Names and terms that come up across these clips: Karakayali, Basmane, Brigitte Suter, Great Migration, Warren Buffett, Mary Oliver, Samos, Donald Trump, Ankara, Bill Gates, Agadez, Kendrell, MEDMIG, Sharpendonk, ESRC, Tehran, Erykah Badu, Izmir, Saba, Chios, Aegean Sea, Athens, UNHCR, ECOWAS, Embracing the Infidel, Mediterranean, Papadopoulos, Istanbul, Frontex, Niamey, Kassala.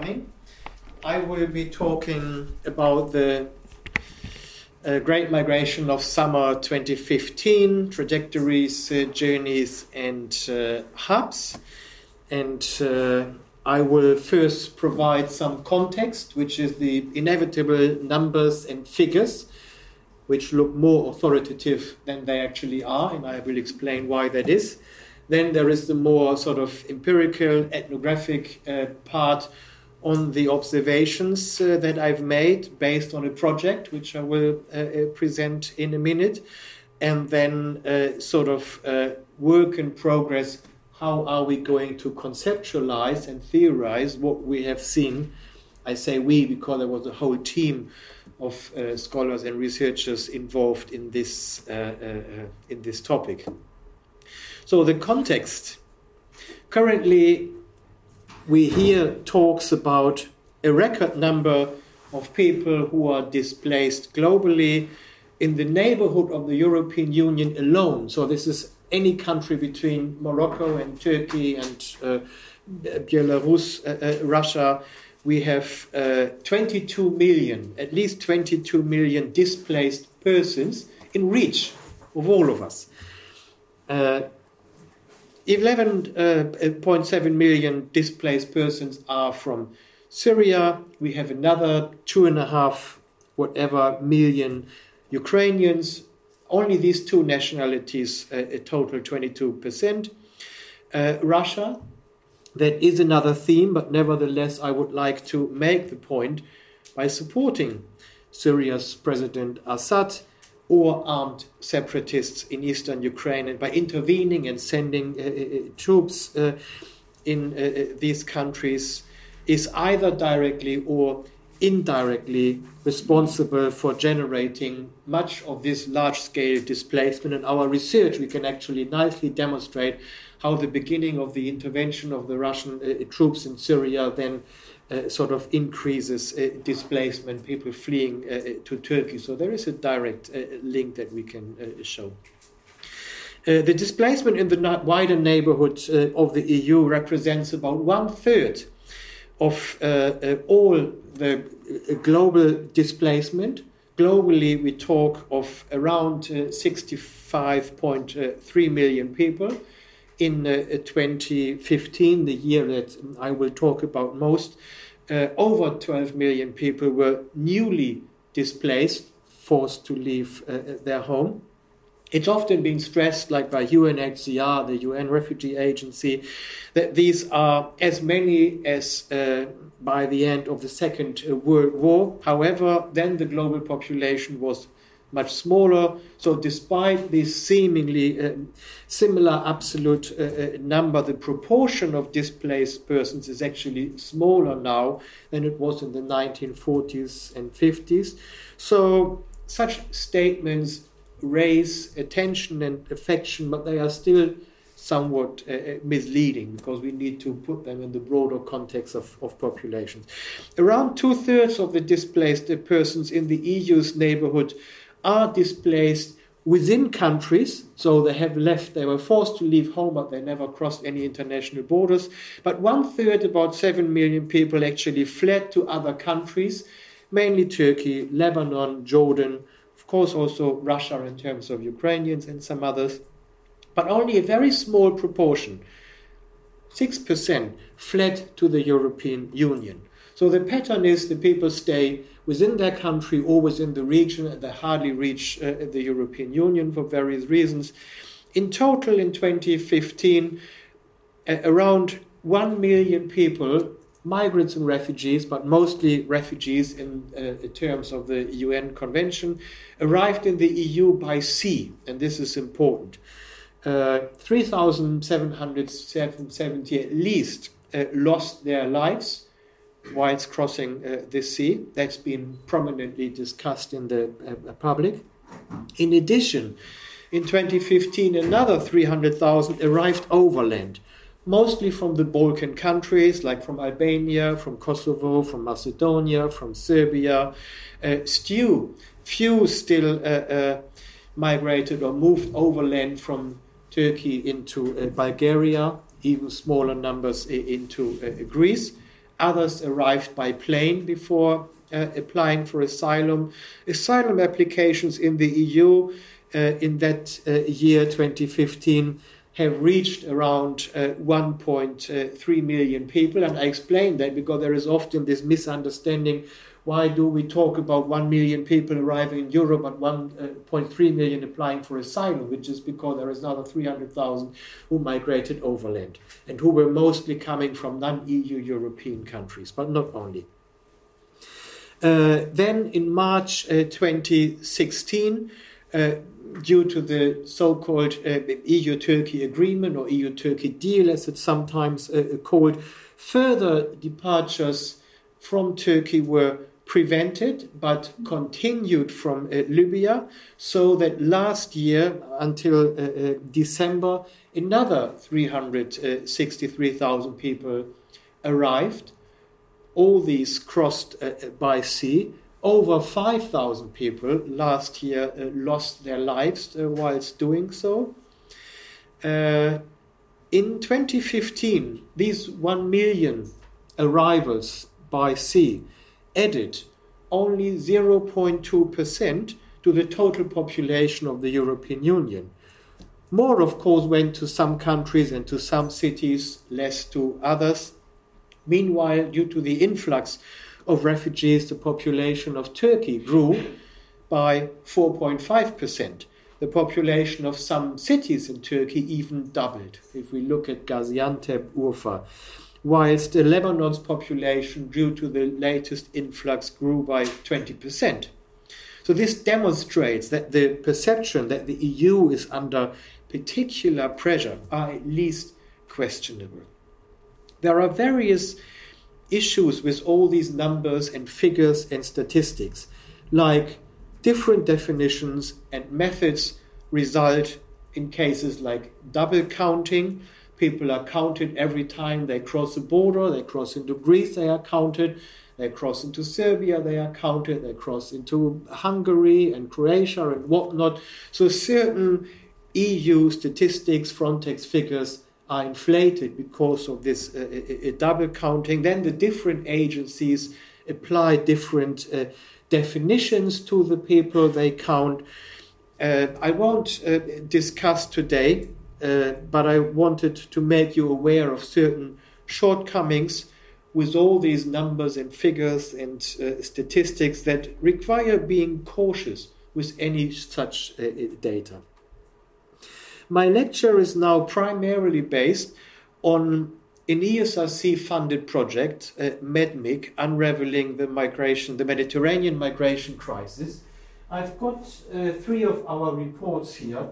coming. I will be talking about the Great Migration of summer 2015, trajectories, journeys and hubs. And I will first provide some context, which is the inevitable numbers and figures, which look more authoritative than they actually are, and I will explain why that is. Then there is the more sort of empirical, ethnographic part on the observations that I've made based on a project, which I will present in a minute. And then sort of work in progress, how are we going to conceptualize and theorize what we have seen? I say we because there was a whole team of scholars and researchers involved in this topic. So the context. Currently, we hear talks about a record number of people who are displaced globally in the neighborhood of the European Union alone. So this is any country between Morocco and Turkey and Belarus, Russia. We have 22 million, at least 22 million displaced persons in reach of all of us. 11.7 million displaced persons are from Syria. We have another 2.5 whatever million Ukrainians. Only these two nationalities, a total 22%. Russia, that is another theme, but nevertheless I would like to make the point by supporting Syria's President Assad or armed separatists in eastern Ukraine, and by intervening and sending troops in these countries, is either directly or indirectly responsible for generating much of this large-scale displacement. In our research, we can actually nicely demonstrate how the beginning of the intervention of the Russian troops in Syria then sort of increases displacement, people fleeing to Turkey. So there is a direct link that we can show. The displacement in the wider neighborhood of the EU represents about 1/3 of all the global displacement. Globally, we talk of around 65.3 million people. In 2015, the year that I will talk about most, over 12 million people were newly displaced, forced to leave their home. It's often been stressed, like by UNHCR, the UN Refugee Agency, that these are as many as by the end of the Second World War. However, then the global population was much smaller. So despite this seemingly similar absolute number, the proportion of displaced persons is actually smaller now than it was in the 1940s and 50s. So such statements raise attention and affection, but they are still somewhat misleading, because we need to put them in the broader context of populations. Around 2/3 of the displaced persons in the EU's neighborhood are displaced within countries, so they have left, they were forced to leave home, but they never crossed any international borders. But 1/3, about 7 million people, actually fled to other countries, mainly Turkey, Lebanon, Jordan, of course also Russia in terms of Ukrainians and some others. But only a very small proportion, 6%, fled to the European Union. So the pattern is the people stay within their country or within the region, and they hardly reach the European Union for various reasons. In total, in 2015, around 1 million people, migrants and refugees, but mostly refugees in terms of the UN Convention, arrived in the EU by sea, and this is important. 3,770 at least lost their lives whilst crossing this sea. That's been prominently discussed in the public. In addition, in 2015, another 300,000 arrived overland, mostly from the Balkan countries, like from Albania, from Kosovo, from Macedonia, from Serbia. Few still migrated or moved overland from Turkey into Bulgaria, even smaller numbers into Greece. Others arrived by plane before applying for asylum. Asylum applications in the EU in that year 2015 have reached around 1.3 million people. And I explain that because there is often this misunderstanding, why do we talk about 1 million people arriving in Europe and 1.3 million applying for asylum, which is because there is another 300,000 who migrated overland and who were mostly coming from non-EU European countries, but not only. Then in March 2016, due to the so-called EU-Turkey agreement or EU-Turkey deal, as it's sometimes called, further departures from Turkey were prevented but continued from Libya, so that last year until December another 363,000 people arrived. All these crossed by sea. Over 5,000 people last year lost their lives whilst doing so. In 2015, these 1 million arrivals by sea added only 0.2% to the total population of the European Union. More, of course, went to some countries and to some cities, less to others. Meanwhile, due to the influx of refugees, the population of Turkey grew by 4.5%. The population of some cities in Turkey even doubled, if we look at Gaziantep, Urfa, whilst Lebanon's population, due to the latest influx, grew by 20%. So this demonstrates that the perception that the EU is under particular pressure are at least questionable. There are various issues with all these numbers and figures and statistics, like different definitions and methods result in cases like double counting. People are counted every time they cross the border, they cross into Greece, they are counted, they cross into Serbia, they are counted, they cross into Hungary and Croatia and whatnot. So certain EU statistics, Frontex figures, are inflated because of this double counting. Then the different agencies apply different definitions to the people they count. I won't discuss today, but I wanted to make you aware of certain shortcomings with all these numbers and figures and statistics that require being cautious with any such data. My lecture is now primarily based on an ESRC-funded project, MEDMIG, Unraveling the Mediterranean Migration Crisis. I've got three of our reports here.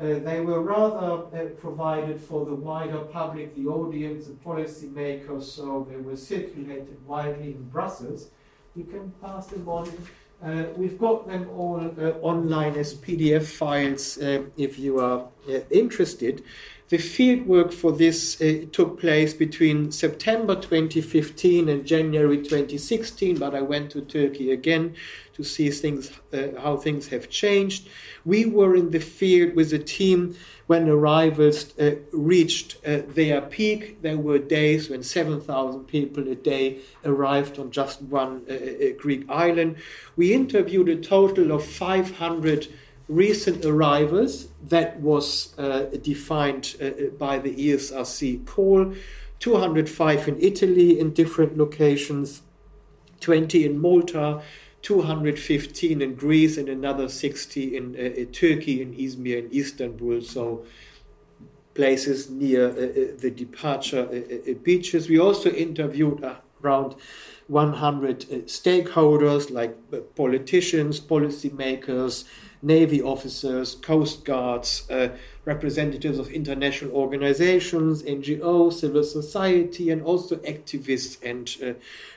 They were rather provided for the wider public, the audience, the policymakers, so they were circulated widely in Brussels. You can pass them on. We've got them all online as PDF files if you are interested. The fieldwork for this took place between September 2015 and January 2016, but I went to Turkey again to see things, how things have changed. We were in the field with a team when arrivals reached their peak. There were days when 7,000 people a day arrived on just one Greek island. We interviewed a total of 500 recent arrivals. That was defined by the ESRC call. 205 in Italy in different locations, 20 in Malta, 215 in Greece, and another 60 in Turkey, in Izmir and Istanbul, so places near the departure beaches. We also interviewed around 100 stakeholders, like politicians, policymakers, Navy officers, Coast Guards, representatives of international organizations, NGOs, civil society, and also activists and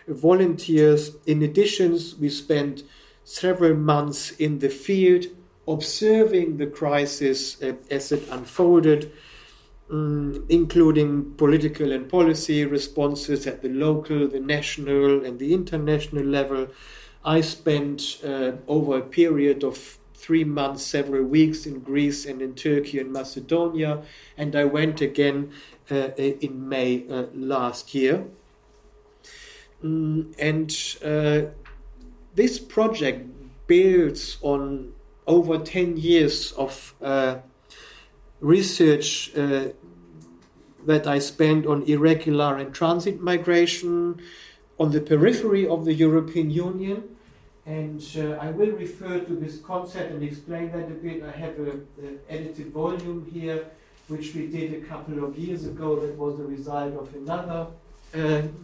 volunteers. In addition, we spent several months in the field observing the crisis as it unfolded, including political and policy responses at the local, the national, and the international level. I spent over a period of 3 months, several weeks in Greece and in Turkey and Macedonia, and I went again in May last year. This project builds on over 10 years of research that I spent on irregular and transit migration on the periphery of the European Union. And I will refer to this concept and explain that a bit. I have an edited volume here, which we did a couple of years ago. That was the result of another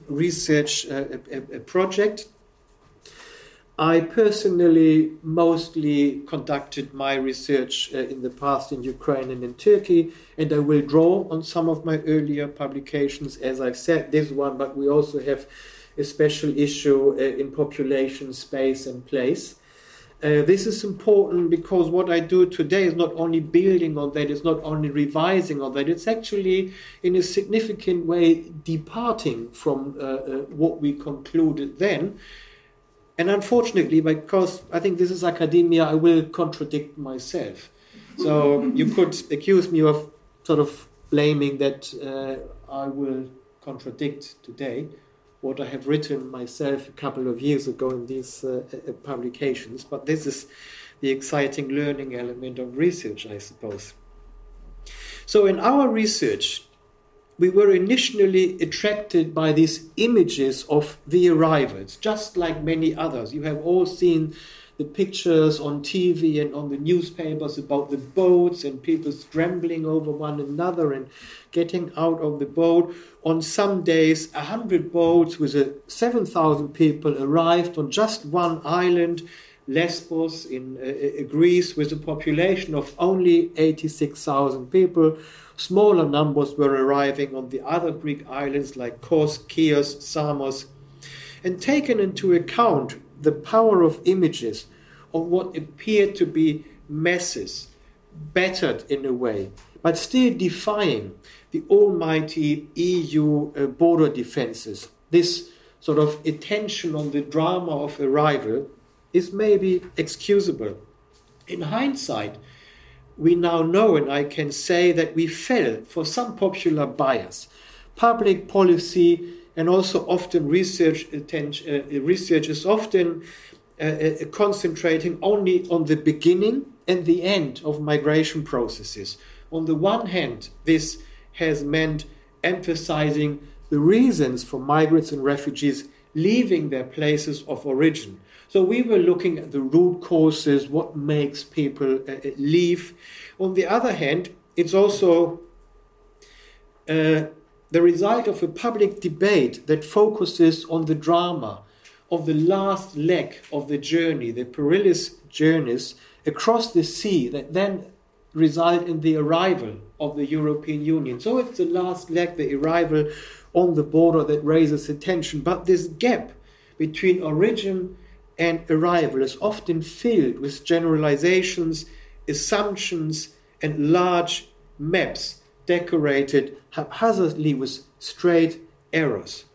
research project. I personally mostly conducted my research in the past in Ukraine and in Turkey, and I will draw on some of my earlier publications, as I've said, this one, but we also have a special issue in population, space and place. This is important because what I do today is not only building on that, it's not only revising on that, it's actually in a significant way departing from what we concluded then. And unfortunately, because I think this is academia, I will contradict myself. So you could accuse me of sort of blaming that I will contradict today what I have written myself a couple of years ago in these publications, but this is the exciting learning element of research, I suppose. So in our research, we were initially attracted by these images of the arrivals, just like many others. You have all seen the pictures on TV and on the newspapers about the boats and people scrambling over one another and getting out of the boat. On some days, 100 boats with 7,000 people arrived on just one island, Lesbos in Greece, with a population of only 86,000 people. Smaller numbers were arriving on the other Greek islands like Kos, Chios, Samos. And taken into account the power of images of what appeared to be masses, battered in a way, but still defying the almighty EU border defenses, this sort of attention on the drama of arrival is maybe excusable. In hindsight, we now know, and I can say that we fell for some popular bias, public policy, and also often research is often concentrating only on the beginning and the end of migration processes. On the one hand, this has meant emphasizing the reasons for migrants and refugees leaving their places of origin. So we were looking at the root causes, what makes people leave. On the other hand, it's also the result of a public debate that focuses on the drama of the last leg of the journey, the perilous journeys across the sea that then result in the arrival of the European Union. So it's the last leg, the arrival on the border, that raises attention. But this gap between origin and arrival is often filled with generalizations, assumptions, and large maps decorated haphazardly with straight arrows.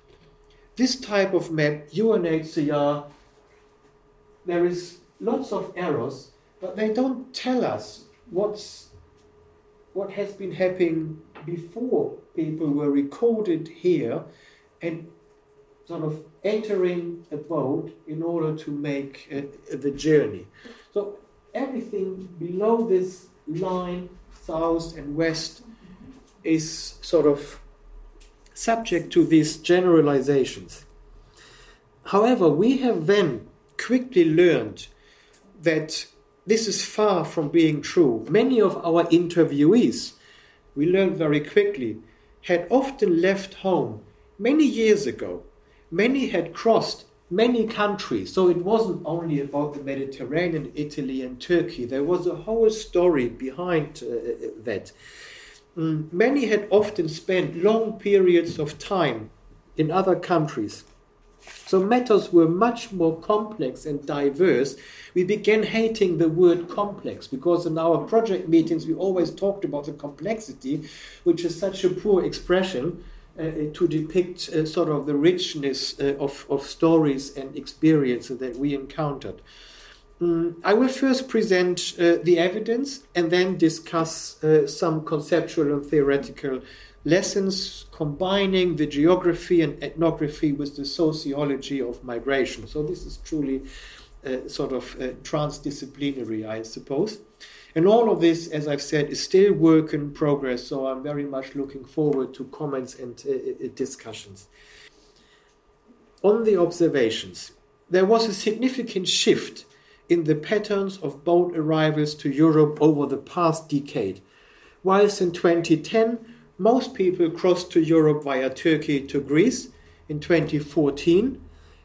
This type of map, UNHCR, there is lots of arrows, but they don't tell us what has been happening before people were recorded here and sort of entering a boat in order to make the journey. So everything below this line, south and west, is sort of subject to these generalizations. However, we have then quickly learned that this is far from being true. Many of our interviewees, we learned very quickly, had often left home many years ago. Many had crossed many countries, so it wasn't only about the Mediterranean, Italy and Turkey. There was a whole story behind that. Many had often spent long periods of time in other countries. So matters were much more complex and diverse. We began hating the word complex because in our project meetings we always talked about the complexity, which is such a poor expression, to depict sort of the richness of stories and experiences that we encountered. I will first present the evidence and then discuss some conceptual and theoretical lessons combining the geography and ethnography with the sociology of migration. So this is truly sort of transdisciplinary, I suppose. And all of this, as I've said, is still work in progress, so I'm very much looking forward to comments and discussions. On the observations, there was a significant shift in the patterns of boat arrivals to Europe over the past decade. Whilst in 2010, most people crossed to Europe via Turkey to Greece, in 2014,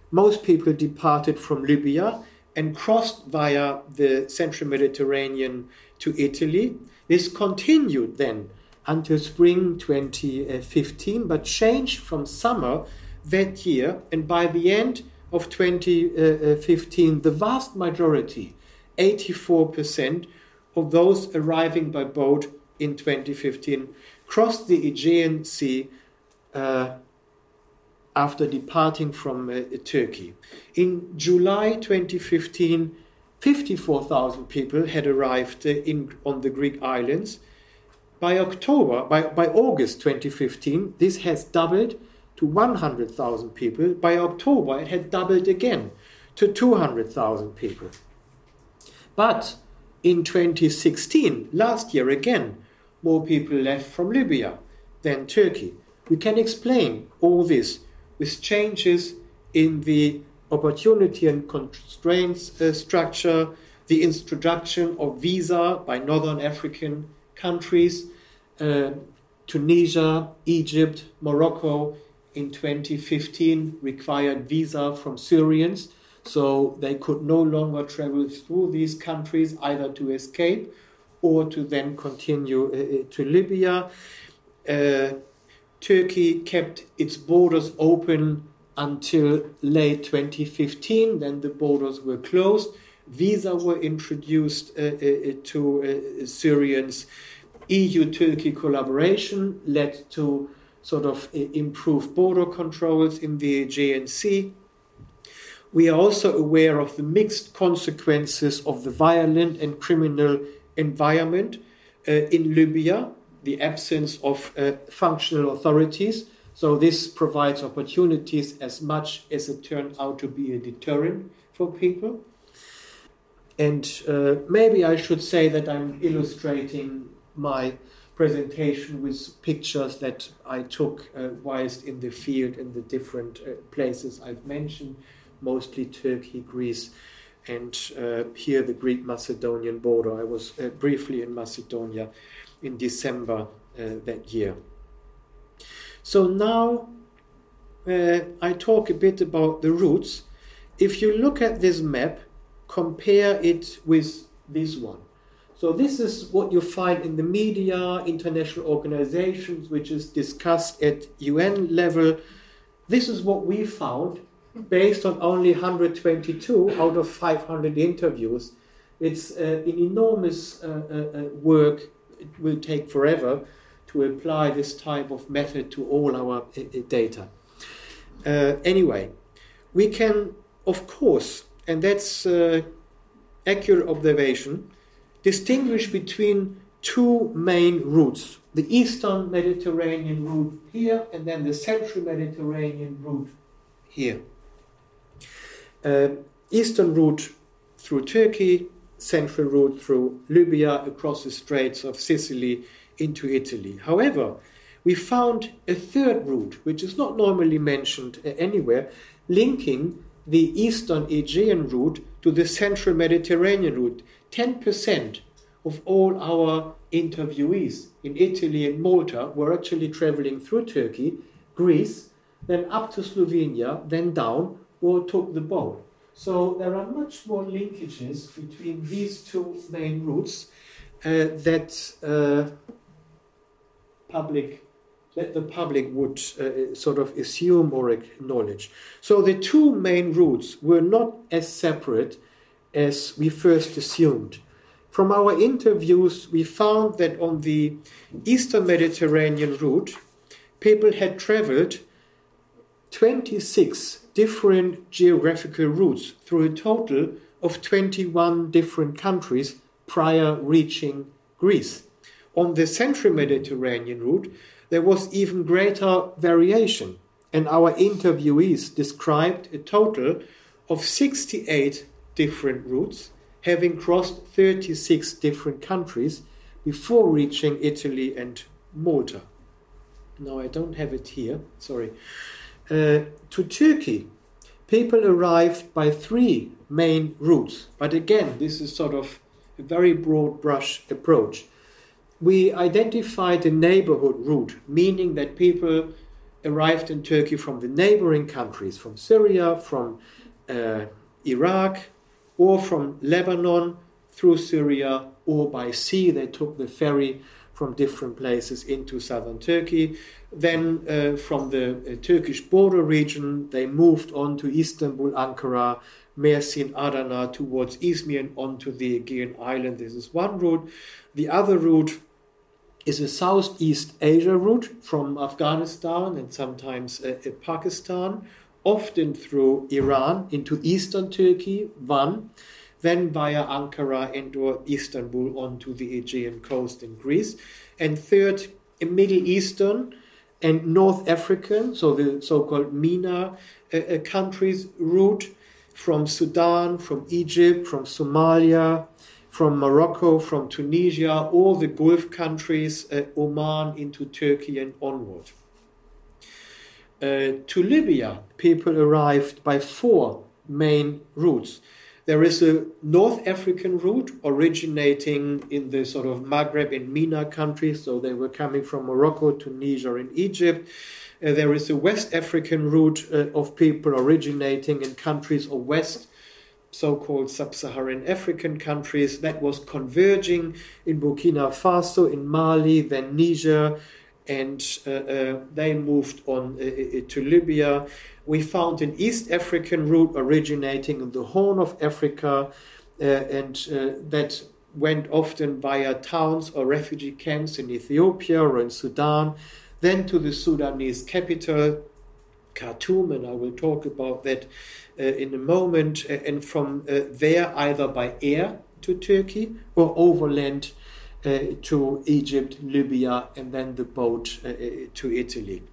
most people departed from Libya and crossed via the central Mediterranean to Italy. This continued then until spring 2015, but changed from summer that year, and by the end of 2015, the vast majority, 84% of those arriving by boat in 2015, crossed the Aegean Sea after departing from Turkey. In July 2015, 54,000 people had arrived on the Greek islands. By August 2015, this has doubled to 100,000 people. By October, it had doubled again to 200,000 people. But in 2016, last year again, more people left from Libya than Turkey. We can explain all this with changes in the opportunity and constraints structure, the introduction of visa by Northern African countries, Tunisia, Egypt, Morocco in 2015 required visa from Syrians, so they could no longer travel through these countries either to escape or to then continue to Libya. Turkey kept its borders open until late 2015, then the borders were closed. Visa were introduced to Syrians. EU-Turkey collaboration led to sort of improved border controls in the Aegean Sea. We are also aware of the mixed consequences of the violent and criminal environment in Libya, the absence of functional authorities. So this provides opportunities as much as it turned out to be a deterrent for people. And maybe I should say that I'm illustrating my presentation with pictures that I took whilst in the field in the different places I've mentioned, mostly Turkey, Greece, and here the Greek-Macedonian border. I was briefly in Macedonia in December that year. So now I talk a bit about the routes. If you look at this map, compare it with this one. So this is what you find in the media, international organizations, which is discussed at UN level. This is what we found based on only 122 out of 500 interviews. It's an enormous work. It will take forever to apply this type of method to all our data. Anyway, we can, of course, and that's accurate observation, distinguish between two main routes, the Eastern Mediterranean route here and then the Central Mediterranean route here. Eastern route through Turkey, Central route through Libya, across the Straits of Sicily into Italy. However, we found a third route, which is not normally mentioned anywhere, linking the Eastern Aegean route to the Central Mediterranean route. 10% of all our interviewees in Italy and Malta were actually traveling through Turkey, Greece, then up to Slovenia, then down, or took the boat. So there are much more linkages between these two main routes that the public would sort of assume or acknowledge. So the two main routes were not as separate as we first assumed. From our interviews, we found that on the Eastern Mediterranean route, people had traveled 26 different geographical routes through a total of 21 different countries prior reaching Greece. On the Central Mediterranean route, there was even greater variation, and our interviewees described a total of 68 different routes, having crossed 36 different countries before reaching Italy and Malta. Now, I don't have it here, sorry. To Turkey, people arrived by three main routes. But again, this is sort of a very broad brush approach. We identified a neighborhood route, meaning that people arrived in Turkey from the neighboring countries, from Syria, from Iraq, or from Lebanon through Syria, or by sea. They took the ferry from different places into southern Turkey. Then from the Turkish border region, they moved on to Istanbul, Ankara, Mersin, Adana, towards Izmir and onto the Aegean island. This is one route. The other route is a Southeast Asia route from Afghanistan and sometimes Pakistan, often through Iran into eastern Turkey, Van, then via Ankara and or Istanbul onto the Aegean coast in Greece. And third, a Middle Eastern and North African, so the so-called MENA countries route from Sudan, from Egypt, from Somalia, from Morocco, from Tunisia, all the Gulf countries, Oman into Turkey and onward. To Libya, people arrived by four main routes. There is a North African route originating in the sort of Maghreb and MENA countries, so they were coming from Morocco, Tunisia and Egypt. There is a West African route of people originating in countries of West, so-called sub-Saharan African countries, that was converging in Burkina Faso, in Mali, then Niger, and they moved on to Libya. We found an East African route originating in the Horn of Africa, and that went often via towns or refugee camps in Ethiopia or in Sudan, then to the Sudanese capital, Khartoum, and I will talk about that in a moment, and from there either by air to Turkey or overland to Egypt, Libya, and then the boat to Italy.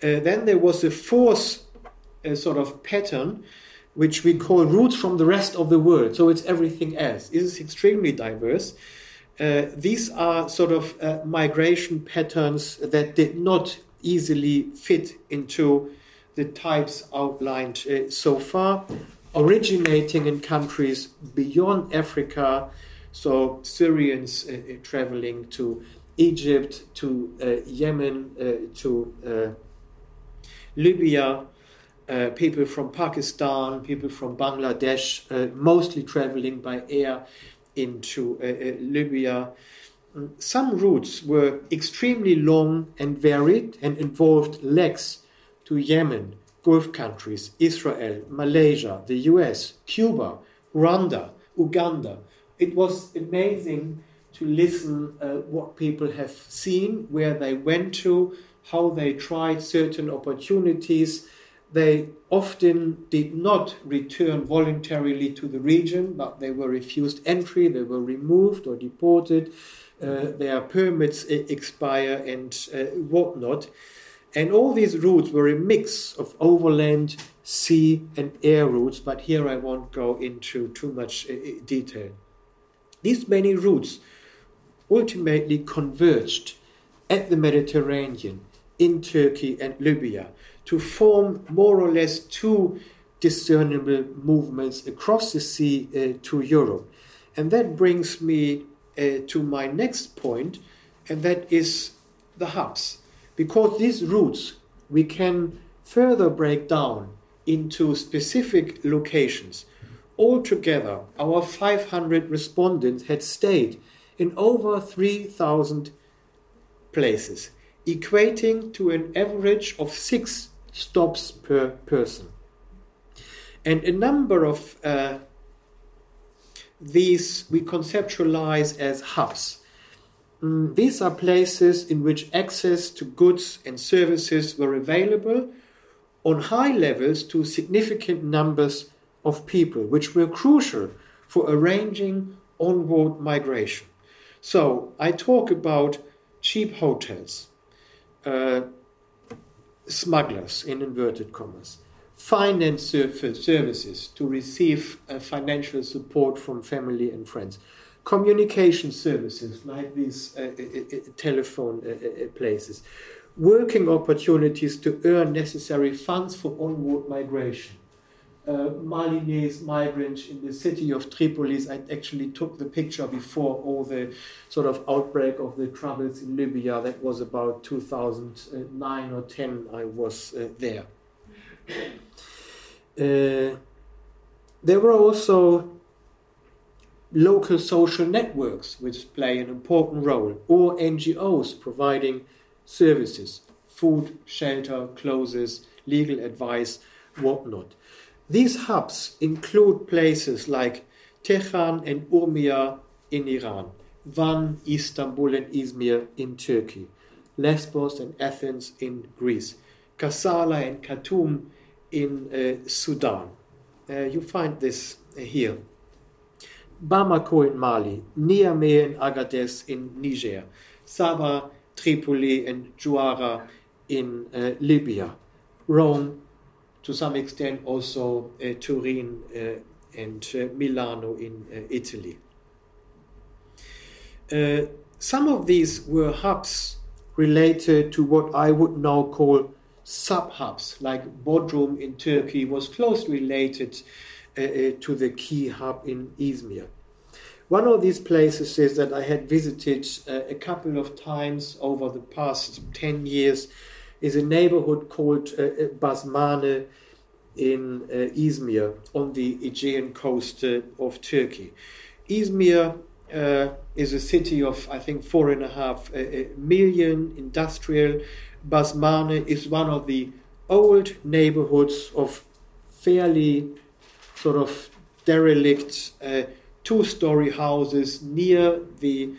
Then there was a fourth sort of pattern, which we call routes from the rest of the world. So it's everything else. It is extremely diverse. These are sort of migration patterns that did not easily fit into the types outlined so far, originating in countries beyond Africa. So Syrians traveling to Egypt, to Yemen, to Libya, people from Pakistan, people from Bangladesh, mostly traveling by air into Libya. Some routes were extremely long and varied and involved legs to Yemen, Gulf countries, Israel, Malaysia, the US, Cuba, Rwanda, Uganda. It was amazing to listen what people have seen, where they went to, how they tried certain opportunities. They often did not return voluntarily to the region, but they were refused entry, they were removed or deported, their permits expire and whatnot. And all these routes were a mix of overland, sea and air routes, but here I won't go into too much detail. These many routes ultimately converged at the Mediterranean, in Turkey and Libya, to form more or less two discernible movements across the sea to Europe. And that brings me to my next point, and that is the hubs. Because these routes we can further break down into specific locations. Altogether, our 500 respondents had stayed in over 3,000 places, equating to an average of 6 stops per person. And a number of these we conceptualize as hubs. These are places in which access to goods and services were available on high levels to significant numbers of people, which were crucial for arranging onward migration. So I talk about cheap hotels, smugglers, in inverted commas, finance services to receive financial support from family and friends, communication services like these telephone places, working opportunities to earn necessary funds for onward migration. Malinese migrants in the city of Tripoli. I actually took the picture before all the sort of outbreak of the troubles in Libya. That was about 2009 or 10. I was there. There were also local social networks which play an important role, or NGOs providing services, food, shelter, clothes, legal advice, whatnot. These hubs include places like Tehran and Urmia in Iran, Van, Istanbul and Izmir in Turkey, Lesbos and Athens in Greece, Kassala and Khartoum in Sudan. You find this here. Bamako in Mali, Niamey and Agadez in Niger, Saba, Tripoli and Juara in Libya, Rome, to some extent also Turin and Milano in Italy. Some of these were hubs related to what I would now call sub-hubs, like Bodrum in Turkey was closely related to the key hub in Izmir. One of these places is that I had visited a couple of times over the past 10 years is a neighborhood called Basmane in Izmir on the Aegean coast of Turkey. Izmir is a city of, I think, 4.5 million, industrial. Basmane is one of the old neighborhoods of fairly sort of derelict two-story houses near the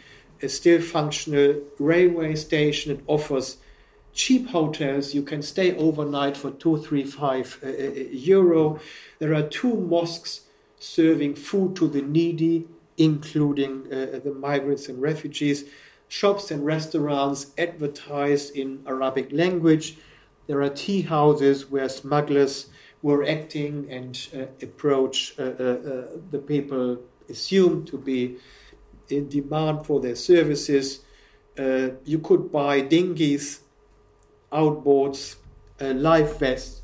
still functional railway station. It offers cheap hotels. You can stay overnight for 2-3-5 euro. There are two mosques serving food to the needy, including the migrants and refugees. Shops and restaurants advertised in Arabic language. There are tea houses where smugglers were acting and approach the people assumed to be in demand for their services. You could buy dinghies, outboards, life vests,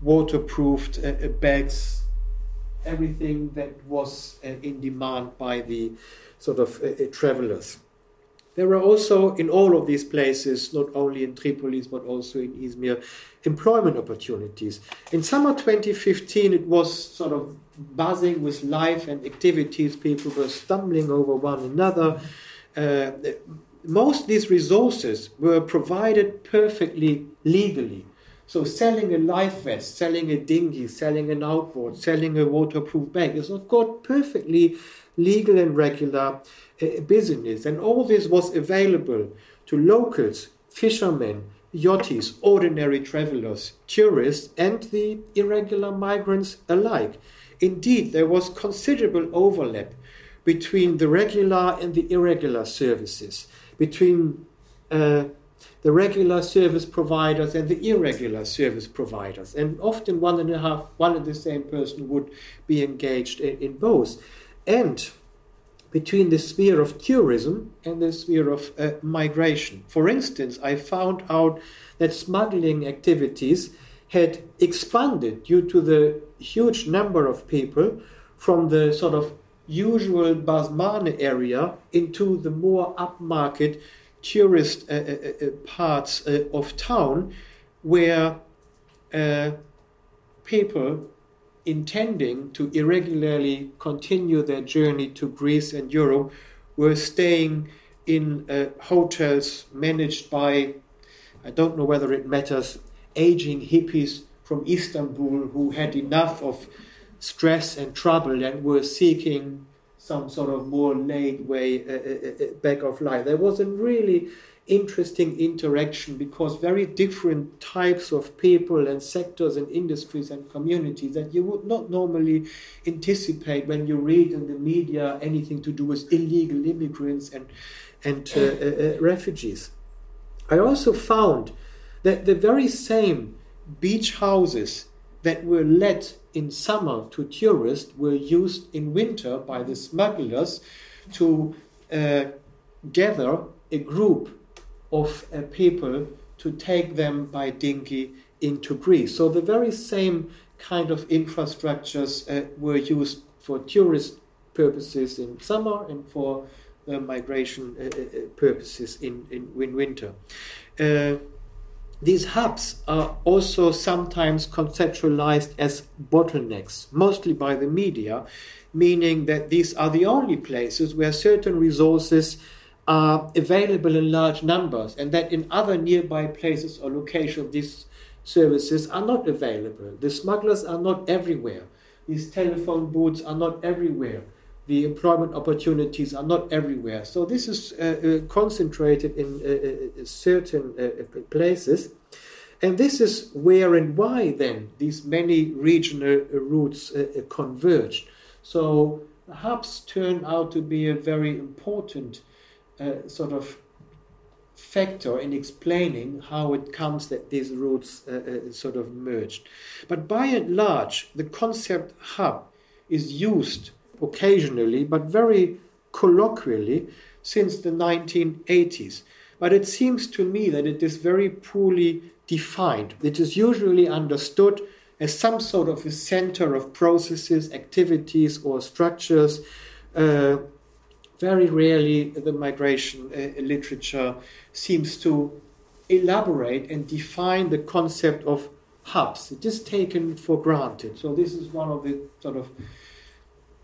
waterproofed bags, everything that was in demand by the sort of travelers. There were also in all of these places, not only in Tripoli but also in Izmir, employment opportunities. In summer 2015, it was sort of buzzing with life and activities. People were stumbling over one another. Most of these resources were provided perfectly legally. So selling a life vest, selling a dinghy, selling an outboard, selling a waterproof bag is of course perfectly legal and regular business. And all this was available to locals, fishermen, yachties, ordinary travelers, tourists and the irregular migrants alike. Indeed, there was considerable overlap between the regular and the irregular services, between the regular service providers and the irregular service providers. And often one and the same person would be engaged in both. And between the sphere of tourism and the sphere of migration. For instance, I found out that smuggling activities had expanded due to the huge number of people from the sort of usual Basmane area into the more upmarket tourist parts of town where people intending to irregularly continue their journey to Greece and Europe were staying in hotels managed by, I don't know whether it matters, aging hippies from Istanbul who had enough of stress and trouble and were seeking some sort of more laid way back of life. There was a really interesting interaction because very different types of people and sectors and industries and communities that you would not normally anticipate when you read in the media anything to do with illegal immigrants and refugees. I also found that the very same beach houses that were let in summer to tourists were used in winter by the smugglers to gather a group of people to take them by dinghy into Greece. So the very same kind of infrastructures were used for tourist purposes in summer and for migration purposes in winter. These hubs are also sometimes conceptualized as bottlenecks, mostly by the media, meaning that these are the only places where certain resources are available in large numbers, and that in other nearby places or locations these services are not available. The smugglers are not everywhere. These telephone booths are not everywhere. The employment opportunities are not everywhere. So this is concentrated in certain places. And this is where and why then these many regional routes converge. So hubs turn out to be a very important sort of factor in explaining how it comes that these routes sort of merged. But by and large, the concept hub is used occasionally, but very colloquially, since the 1980s. But it seems to me that it is very poorly defined. It is usually understood as some sort of a center of processes, activities, or structures. Very rarely the migration literature seems to elaborate and define the concept of hubs. It is taken for granted. So this is one of the sort of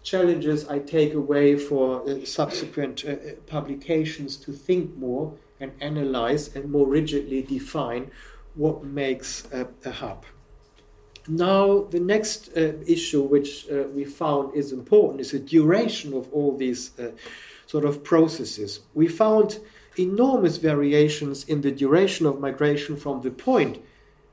challenges I take away for subsequent publications, to think more and analyze and more rigidly define what makes a hub. Now, the next issue which we found is important is the duration of all these sort of processes. We found enormous variations in the duration of migration from the point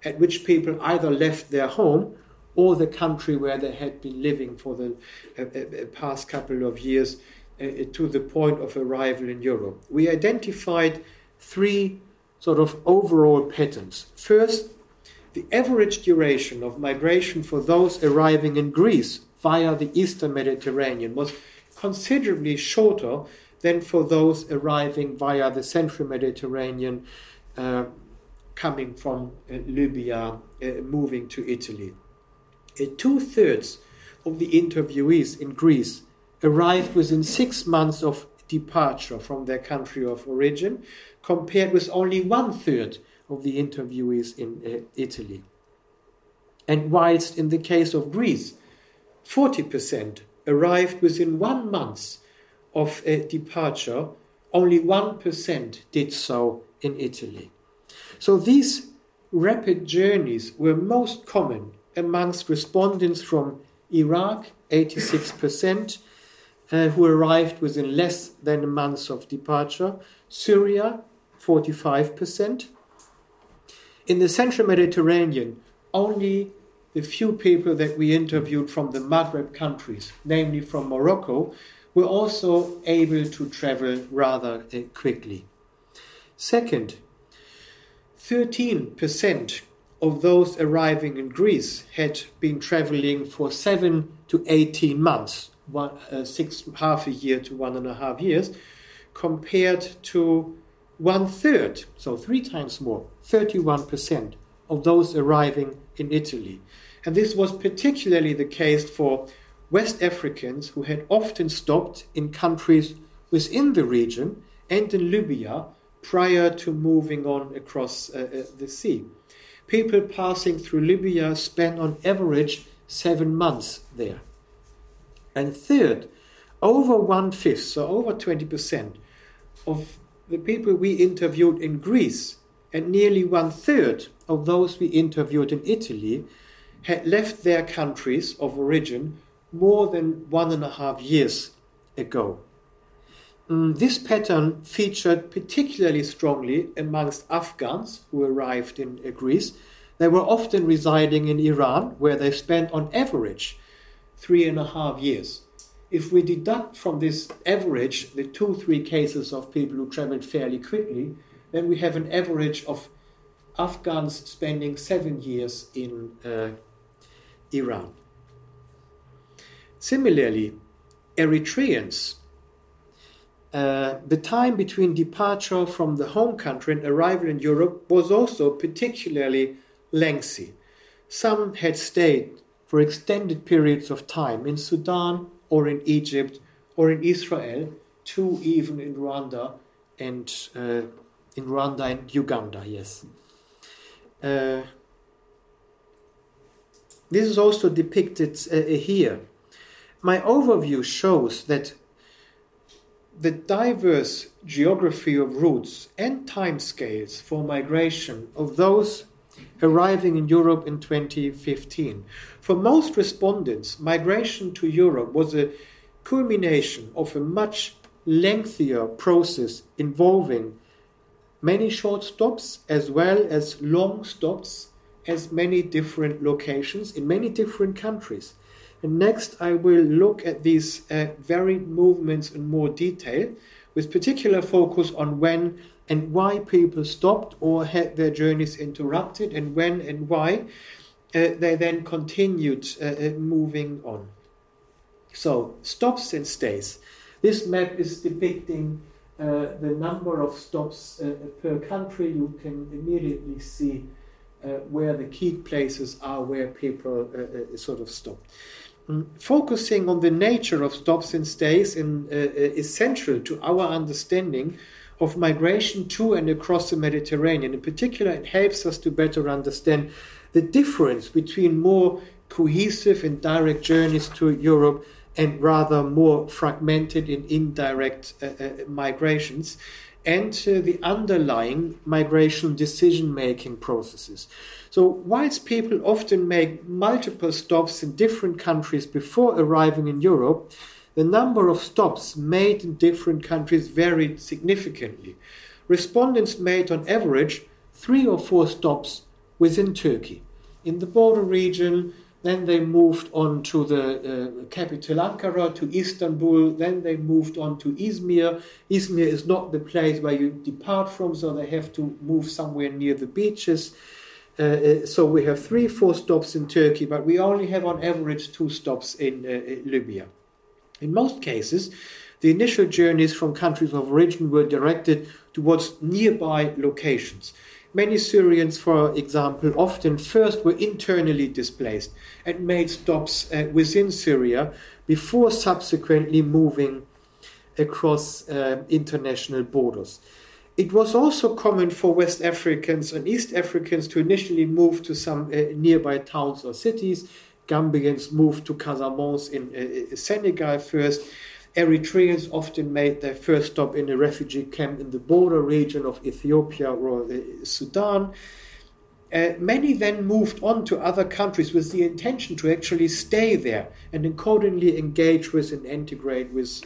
at which people either left their home or the country where they had been living for the past couple of years to the point of arrival in Europe. We identified three sort of overall patterns. First, the average duration of migration for those arriving in Greece via the Eastern Mediterranean was considerably shorter than for those arriving via the Central Mediterranean, coming from Libya, moving to Italy. Two-thirds of the interviewees in Greece arrived within 6 months of departure from their country of origin, compared with only one-third of the interviewees in Italy. And whilst in the case of Greece, 40% arrived within 1 month of departure, only 1% did so in Italy. So these rapid journeys were most common amongst respondents from Iraq, 86%, who arrived within less than a month of departure, Syria, 45%. In the Central Mediterranean, only the few people that we interviewed from the Maghreb countries, namely from Morocco, were also able to travel rather quickly. Second, 13% of those arriving in Greece had been traveling for 7 to 18 months, half a year to 1.5 years, compared to one-third, so 3 times more, 31% of those arriving in Italy. And this was particularly the case for West Africans who had often stopped in countries within the region and in Libya prior to moving on across the sea. People passing through Libya spent on average 7 months there. And third, over 1/5, so over 20% of the people we interviewed in Greece and nearly 1/3 of those we interviewed in Italy had left their countries of origin more than 1.5 years ago. This pattern featured particularly strongly amongst Afghans who arrived in Greece. They were often residing in Iran, where they spent on average 3.5 years. If we deduct from this average the 2-3 cases of people who traveled fairly quickly, then we have an average of Afghans spending 7 years in Iran. Similarly, Eritreans, the time between departure from the home country and arrival in Europe was also particularly lengthy. Some had stayed for extended periods of time in Sudan or in Egypt or in Israel, two even in Rwanda and Uganda, yes. This is also depicted here. My overview shows that the diverse geography of routes and timescales for migration of those arriving in Europe in 2015. For most respondents, migration to Europe was a culmination of a much lengthier process involving many short stops as well as long stops at many different locations in many different countries. And next I will look at these varied movements in more detail, with particular focus on when and why people stopped or had their journeys interrupted, and when and why they then continued moving on. So, stops and stays. This map is depicting the number of stops per country. You can immediately see where the key places are where people sort of stop. Focusing on the nature of stops and stays is central to our understanding of migration to and across the Mediterranean. In particular, it helps us to better understand the difference between more cohesive and direct journeys to Europe and rather more fragmented and indirect migrations, and the underlying migration decision-making processes. So whilst people often make multiple stops in different countries before arriving in Europe, the number of stops made in different countries varied significantly. Respondents made on average 3 or 4 stops within Turkey. In the border region, then they moved on to the capital Ankara, to Istanbul, then they moved on to Izmir. Izmir is not the place where you depart from, so they have to move somewhere near the beaches. So we have 3, 4 stops in Turkey, but we only have on average 2 stops in Libya. In most cases, the initial journeys from countries of origin were directed towards nearby locations. Many Syrians, for example, often first were internally displaced and made stops within Syria before subsequently moving across international borders. It was also common for West Africans and East Africans to initially move to some nearby towns or cities. Gambians moved to Casamance in Senegal first. Eritreans often made their first stop in a refugee camp in the border region of Ethiopia or Sudan. Many then moved on to other countries with the intention to actually stay there and accordingly engage with and integrate with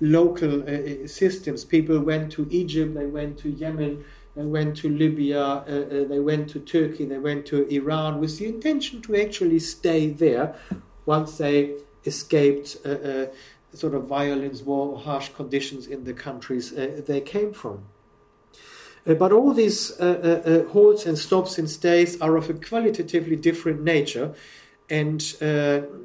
local systems. People went to Egypt, they went to Yemen, they went to Libya, they went to Turkey, they went to Iran, with the intention to actually stay there once they escaped sort of violence, war, or harsh conditions in the countries they came from. But all these halts and stops and stays are of a qualitatively different nature, and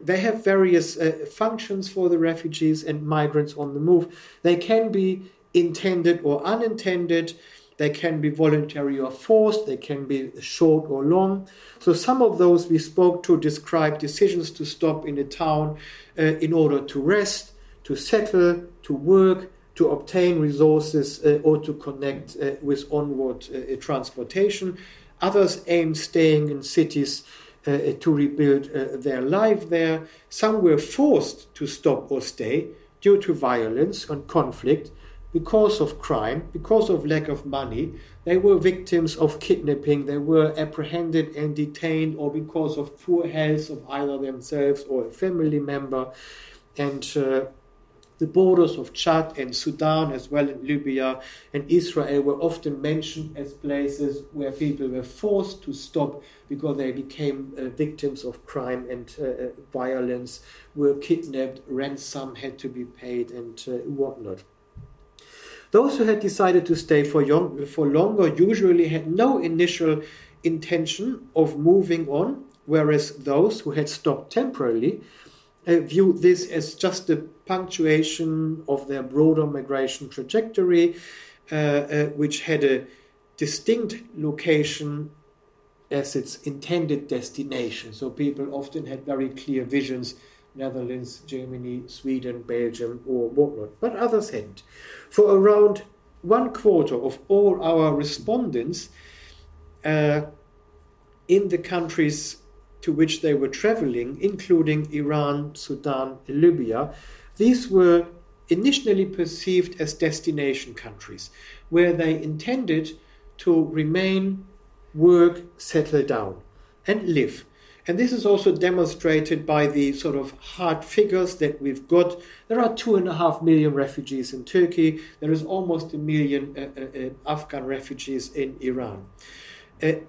they have various functions for the refugees and migrants on the move. They can be intended or unintended, they can be voluntary or forced, they can be short or long. So some of those we spoke to describe decisions to stop in a town in order to rest, to settle, to work, to obtain resources or to connect with onward transportation. Others aimed staying in cities to rebuild their life there. Some were forced to stop or stay due to violence and conflict, because of crime, because of lack of money. They were victims of kidnapping, they were apprehended and detained, or because of poor health of either themselves or a family member. And the borders of Chad and Sudan, as well as Libya and Israel, were often mentioned as places where people were forced to stop because they became victims of crime and violence, were kidnapped, ransom had to be paid, and whatnot. Those who had decided to stay for longer usually had no initial intention of moving on, whereas those who had stopped temporarily viewed this as just a punctuation of their broader migration trajectory, which had a distinct location as its intended destination. So people often had very clear visions: Netherlands, Germany, Sweden, Belgium, or whatnot, but others hadn't. For around 1/4 of all our respondents in the countries to which they were traveling, including Iran, Sudan, Libya, these were initially perceived as destination countries, where they intended to remain, work, settle down, and live. And this is also demonstrated by the sort of hard figures that we've got. There are 2.5 million refugees in Turkey. There is almost 1 million Afghan refugees in Iran.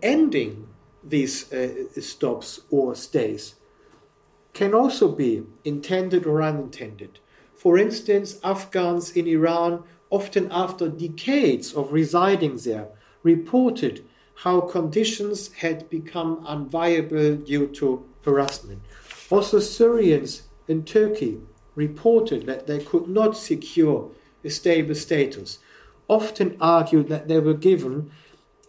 Ending these stops or stays can also be intended or unintended. For instance, Afghans in Iran, often after decades of residing there, reported how conditions had become unviable due to harassment. Also, Syrians in Turkey reported that they could not secure a stable status, often argued that they were given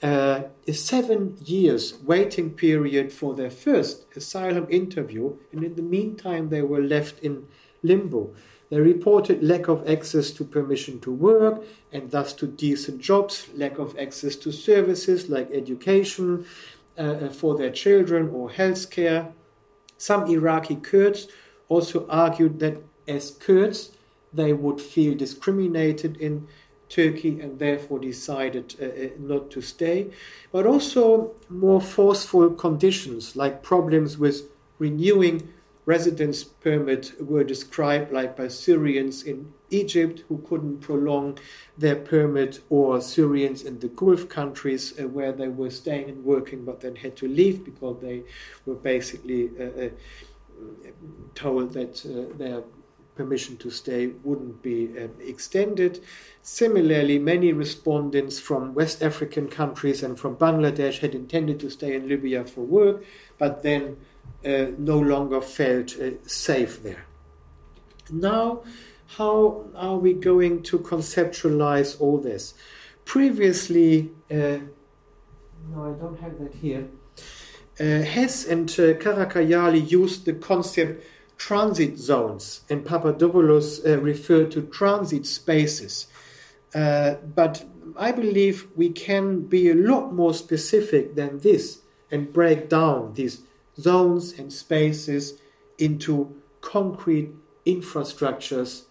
a 7-year waiting period for their first asylum interview, and in the meantime they were left in limbo. They reported lack of access to permission to work and thus to decent jobs, lack of access to services like education for their children or health care. Some Iraqi Kurds also argued that as Kurds they would feel discriminated in Turkey and therefore decided not to stay. But also more forceful conditions like problems with renewing residence permit were described like by Syrians in Egypt who couldn't prolong their permit, or Syrians in the Gulf countries where they were staying and working but then had to leave because they were basically told that their permission to stay wouldn't be extended. Similarly, many respondents from West African countries and from Bangladesh had intended to stay in Libya for work but then no longer felt safe there. Now, how are we going to conceptualize all this? Previously, no, I don't have that here. Hess and Karakayali used the concept transit zones, and Papadopoulos referred to transit spaces. But I believe we can be a lot more specific than this and break down these zones and spaces into concrete infrastructures,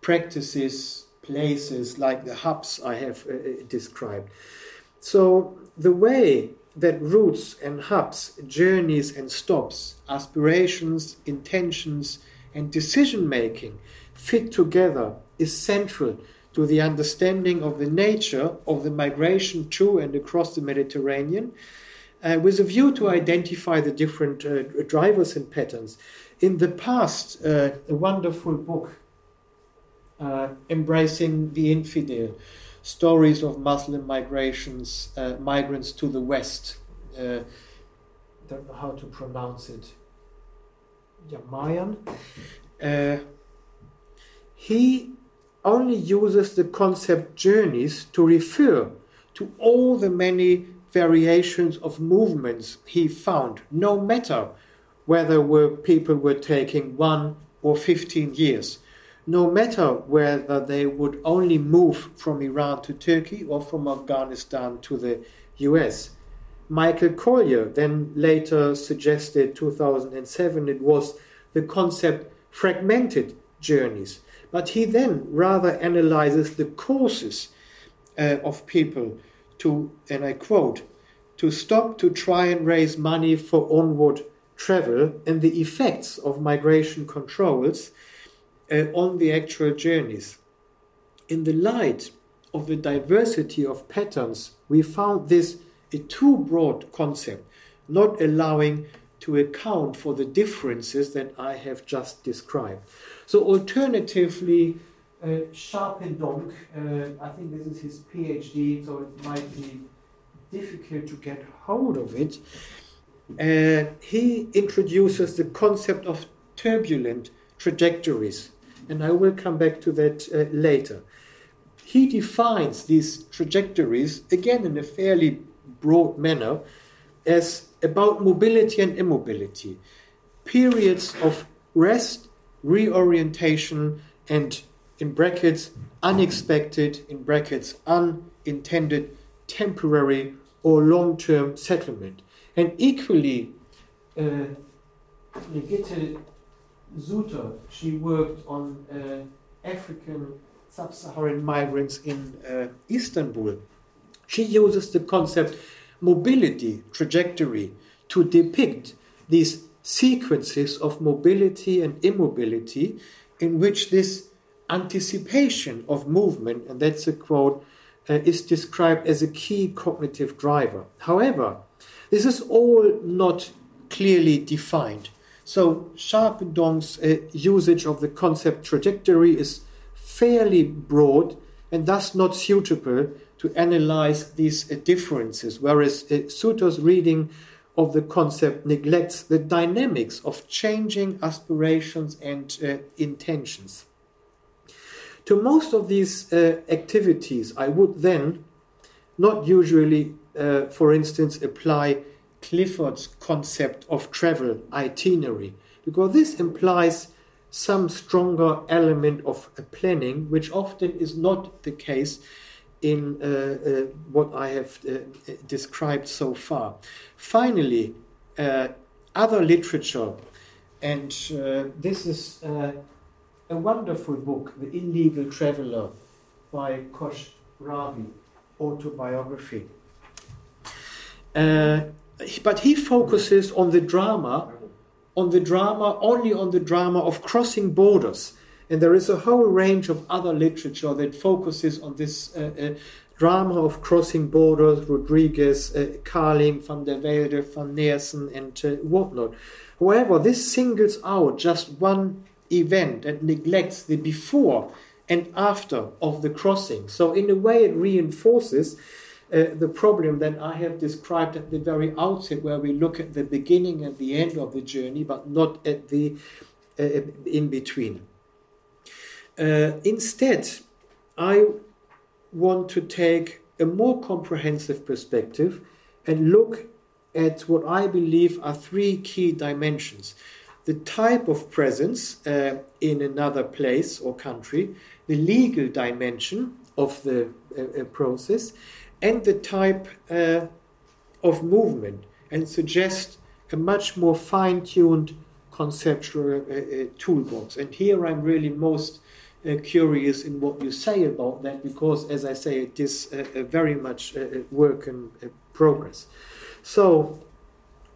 practices, places like the hubs I have described. So the way that routes and hubs, journeys and stops, aspirations, intentions and decision-making fit together is central to the understanding of the nature of the migration to and across the Mediterranean, with a view to identify the different drivers and patterns. In the past, a wonderful book, Embracing the Infidel, Stories of Muslim Migrations, Migrants to the West. Don't know how to pronounce it. Yamayan. He only uses the concept journeys to refer to all the many variations of movements he found, no matter whether people were taking 1 or 15 years, no matter whether they would only move from Iran to Turkey or from Afghanistan to the US. Michael Collier then later suggested 2007 it was the concept fragmented journeys, but he then rather analyzes the causes of people to, and I quote, to stop to try and raise money for onward travel and the effects of migration controls on the actual journeys. In the light of the diversity of patterns, we found this a too broad concept, not allowing to account for the differences that I have just described. So alternatively, Sharpendonk, I think this is his PhD, so it might be difficult to get hold of it. He introduces the concept of turbulent trajectories, and I will come back to that later. He defines these trajectories, again in a fairly broad manner, as about mobility and immobility, periods of rest, reorientation, and in brackets, unexpected, in brackets, unintended, temporary or long-term settlement. And equally, Brigitte Suter, she worked on African sub-Saharan migrants in Istanbul. She uses the concept mobility trajectory to depict these sequences of mobility and immobility in which this anticipation of movement, and that's a quote, is described as a key cognitive driver. However, this is all not clearly defined. So Sharpendon's usage of the concept trajectory is fairly broad and thus not suitable to analyze these differences, whereas Suter's reading of the concept neglects the dynamics of changing aspirations and intentions. To most of these activities, I would then not usually, for instance, apply Clifford's concept of travel itinerary, because this implies some stronger element of planning, which often is not the case in what I have described so far. Finally, other literature, and this is a wonderful book, The Illegal Traveller by Kos Ravi, autobiography. But he focuses on the drama, only on the drama of crossing borders. And there is a whole range of other literature that focuses on this drama of crossing borders, Rodriguez, Carling, van der Velde, van Neersen, and whatnot. However, this singles out just one event and neglects the before and after of the crossing. So in a way it reinforces the problem that I have described at the very outset, where we look at the beginning and the end of the journey, but not at the in-between. Instead, I want to take a more comprehensive perspective and look at what I believe are three key dimensions: the type of presence in another place or country, the legal dimension of the process, and the type of movement, and suggest a much more fine-tuned conceptual toolbox. And here I'm really most curious in what you say about that, because, as I say, it is very much a work in progress. So,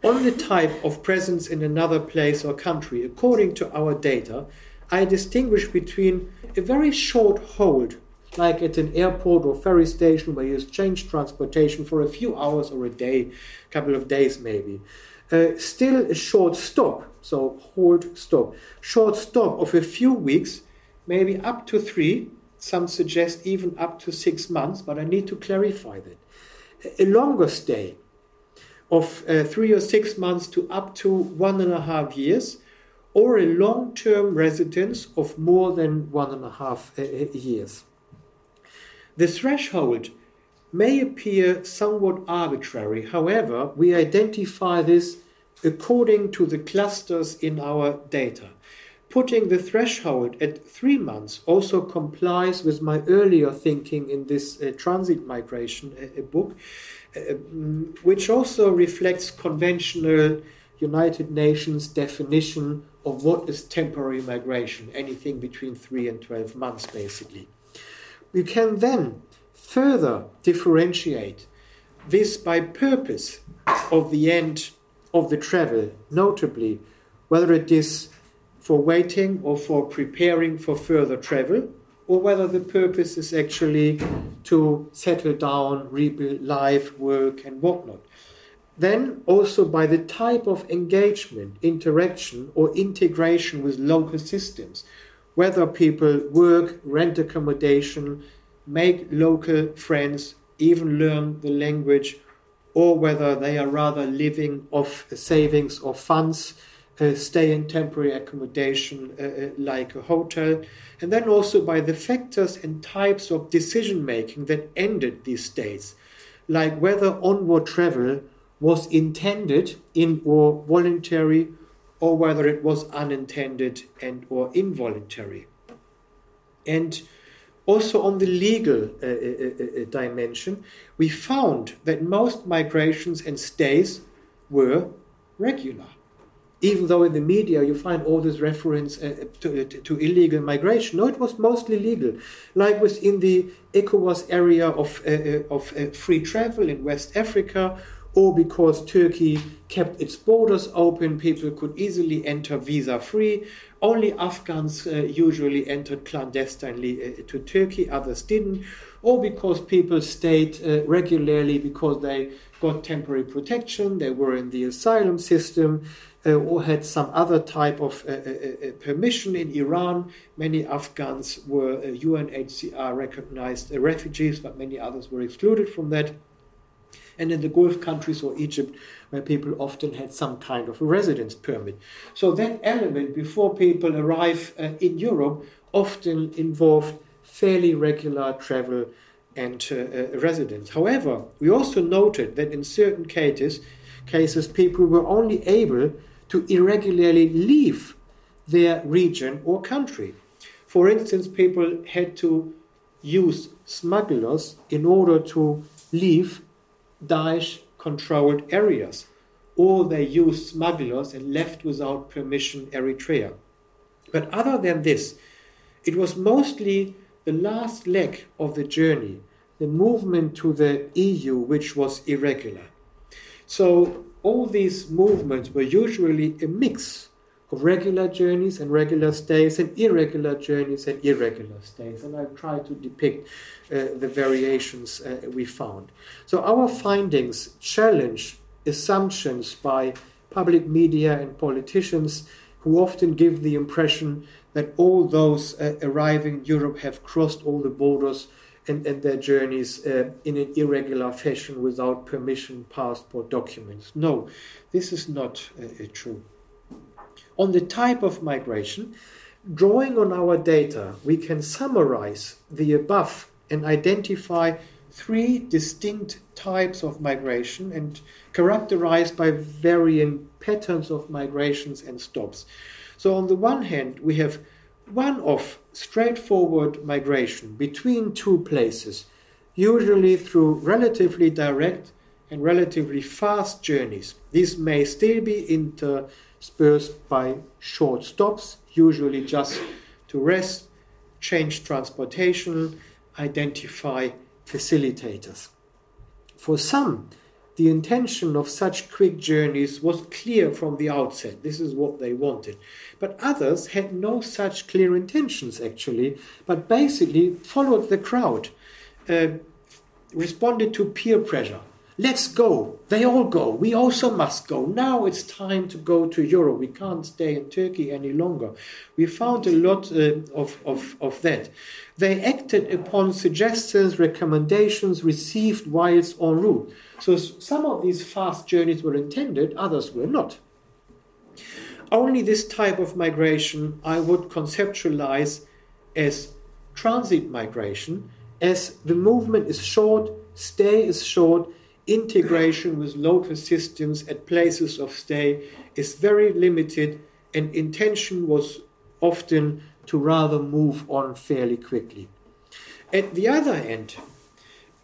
on the type of presence in another place or country, according to our data, I distinguish between a very short hold, like at an airport or ferry station where you exchange transportation for a few hours or a day, a couple of days maybe. Still a short stop, so hold, stop. Short stop of a few weeks, maybe up to 3, some suggest even up to 6 months, but I need to clarify that. A longer stay of 3 or 6 months to up to 1.5 years, or a long-term residence of more than 1.5 years. The threshold may appear somewhat arbitrary. However, we identify this according to the clusters in our data. Putting the threshold at 3 months also complies with my earlier thinking in this transit migration book, which also reflects conventional United Nations definition of what is temporary migration, anything between 3 and 12 months, basically. We can then further differentiate this by purpose of the end of the travel, notably whether it is for waiting or for preparing for further travel, or whether the purpose is actually to settle down, rebuild life, work, and whatnot. Then also by the type of engagement, interaction, or integration with local systems, whether people work, rent accommodation, make local friends, even learn the language, or whether they are rather living off savings or funds, stay in temporary accommodation like a hotel. And then also by the factors and types of decision-making that ended these states, like whether onward travel was intended in or voluntary, or whether it was unintended and or involuntary. And also on the legal dimension, we found that most migrations and stays were regular, even though in the media you find all this reference to illegal migration. No, it was mostly legal, like within the ECOWAS area of free travel in West Africa, or because Turkey kept its borders open, people could easily enter visa-free. Only Afghans usually entered clandestinely to Turkey, others didn't, or because people stayed regularly because they got temporary protection, they were in the asylum system, or had some other type of permission. In Iran, many Afghans were UNHCR recognized refugees, but many others were excluded from that. And in the Gulf countries or Egypt, where people often had some kind of a residence permit. So that element, before people arrive in Europe, often involved fairly regular travel and residence. However, we also noted that in certain cases, people were only able to irregularly leave their region or country. For instance, people had to use smugglers in order to leave Daesh-controlled areas, or they used smugglers and left without permission Eritrea. But other than this, it was mostly the last leg of the journey, the movement to the EU, which was irregular. So all these movements were usually a mix of regular journeys and regular stays, and irregular journeys and irregular stays. And I've tried to depict the variations we found. So our findings challenge assumptions by public media and politicians, who often give the impression that all those arriving in Europe have crossed all the borders and their journeys in an irregular fashion without permission, passport, documents. No, this is not true. On the type of migration, drawing on our data, we can summarize the above and identify three distinct types of migration and characterized by varying patterns of migrations and stops. So on the one hand, we have one-off straightforward migration between two places, usually through relatively direct and relatively fast journeys. These may still be interspersed by short stops, usually just to rest, change transportation, identify facilitators. For some, the intention of such quick journeys was clear from the outset. This is what they wanted. But others had no such clear intentions, actually, but basically followed the crowd, responded to peer pressure. Let's go. They all go. We also must go. Now it's time to go to Europe. We can't stay in Turkey any longer. We found a lot of that. They acted upon suggestions, recommendations received whilst en route. So some of these fast journeys were intended, others were not. Only this type of migration I would conceptualize as transit migration, as the movement is short, stay is short, integration with local systems at places of stay is very limited, and intention was often to rather move on fairly quickly. At the other end,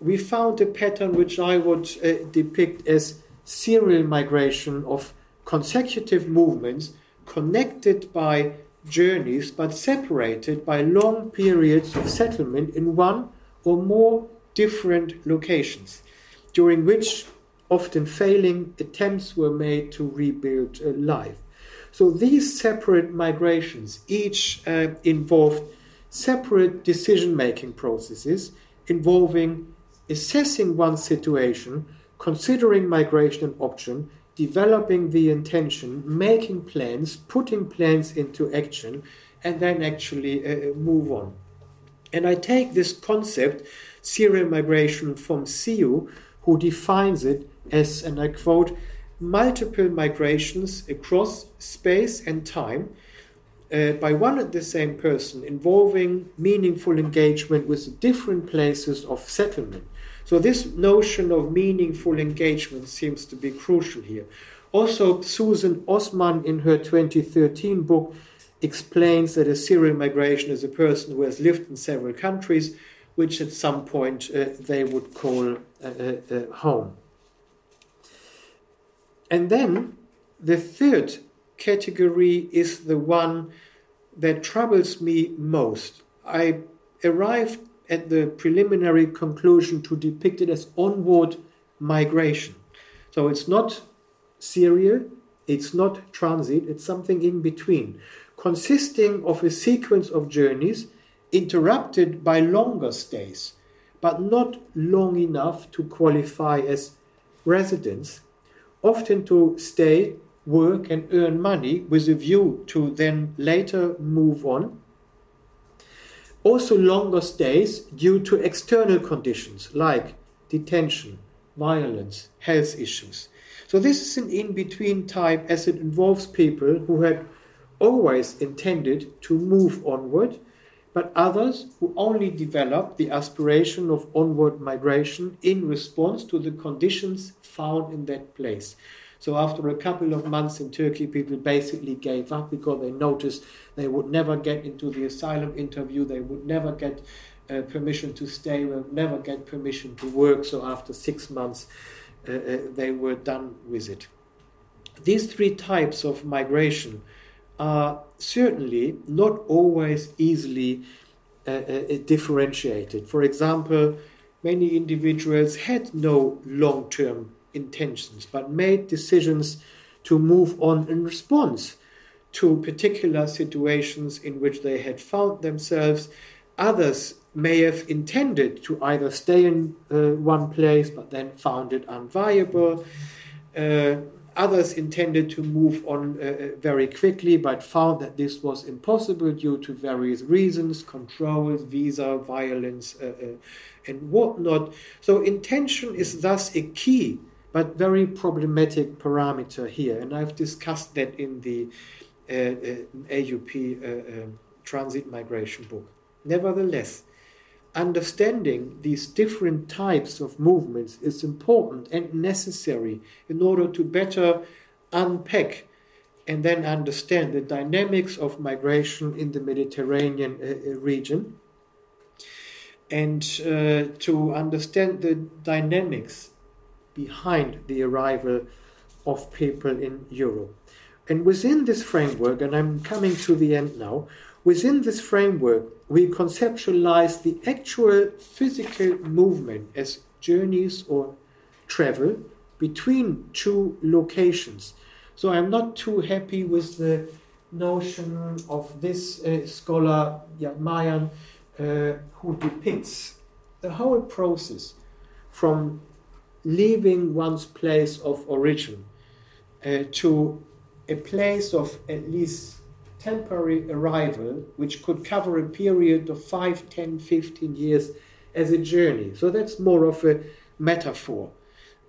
we found a pattern which I would depict as serial migration of consecutive movements connected by journeys but separated by long periods of settlement in one or more different locations, during which often failing attempts were made to rebuild life. So these separate migrations each involved separate decision-making processes involving assessing one's situation, considering migration an option, developing the intention, making plans, putting plans into action, and then actually move on. And I take this concept, serial migration, from Siu, who defines it as, and I quote, multiple migrations across space and time by one and the same person, involving meaningful engagement with different places of settlement. So this notion of meaningful engagement seems to be crucial here. Also, Susan Osman, in her 2013 book, explains that a serial migration is a person who has lived in several countries, which at some point they would call home. And then the third category is the one that troubles me most. I arrived at the preliminary conclusion to depict it as onward migration. So it's not serial, it's not transit, it's something in between, consisting of a sequence of journeys interrupted by longer stays, but not long enough to qualify as residence, often to stay, work, and earn money with a view to then later move on. Also longer stays due to external conditions like detention, violence, health issues. So this is an in-between type, as it involves people who had always intended to move onward, but others who only developed the aspiration of onward migration in response to the conditions found in that place. So after a couple of months in Turkey, people basically gave up because they noticed they would never get into the asylum interview, they would never get permission to stay, would never get permission to work. So after 6 months, they were done with it. These three types of migration are certainly not always easily differentiated. For example, many individuals had no long-term intentions, but made decisions to move on in response to particular situations in which they had found themselves. Others may have intended to either stay in one place, but then found it unviable. Others intended to move on very quickly, but found that this was impossible due to various reasons, controls, visa, violence, and whatnot. So intention is thus a key but very problematic parameter here, and I've discussed that in the AUP transit migration book. Nevertheless, understanding these different types of movements is important and necessary in order to better unpack and then understand the dynamics of migration in the Mediterranean region, and to understand the dynamics behind the arrival of people in Europe. And within this framework, and I'm coming to the end now, within this framework, we conceptualize the actual physical movement as journeys or travel between two locations. So I'm not too happy with the notion of this scholar, Yatmayan, who depicts the whole process from leaving one's place of origin to a place of at least temporary arrival, which could cover a period of 5, 10, 15 years as a journey. So that's more of a metaphor.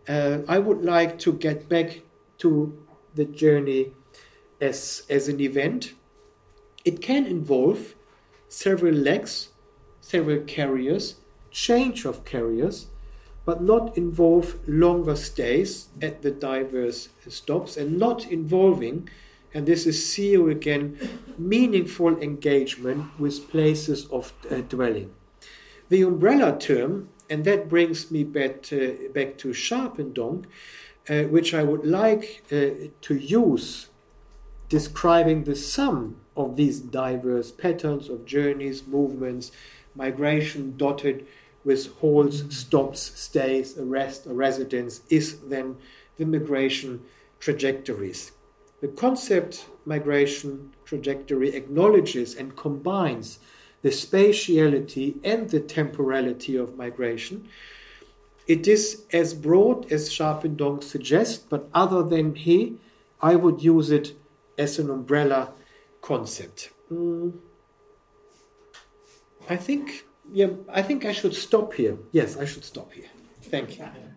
I would like to get back to the journey as an event. It can involve several legs, several carriers, change of carriers, but not involve longer stays at the diverse stops, and not involving, and this is CEO again, meaningful engagement with places of dwelling. The umbrella term, and that brings me back to Sharpendonk, which I would like to use describing the sum of these diverse patterns of journeys, movements, migration dotted with halts, stops, stays, arrest, or residence, is then the migration trajectories. The concept migration trajectory acknowledges and combines the spatiality and the temporality of migration. It is as broad as Sharpendonk suggests, but other than he, I would use it as an umbrella concept. I think I should stop here. Yes, I should stop here. Thank you.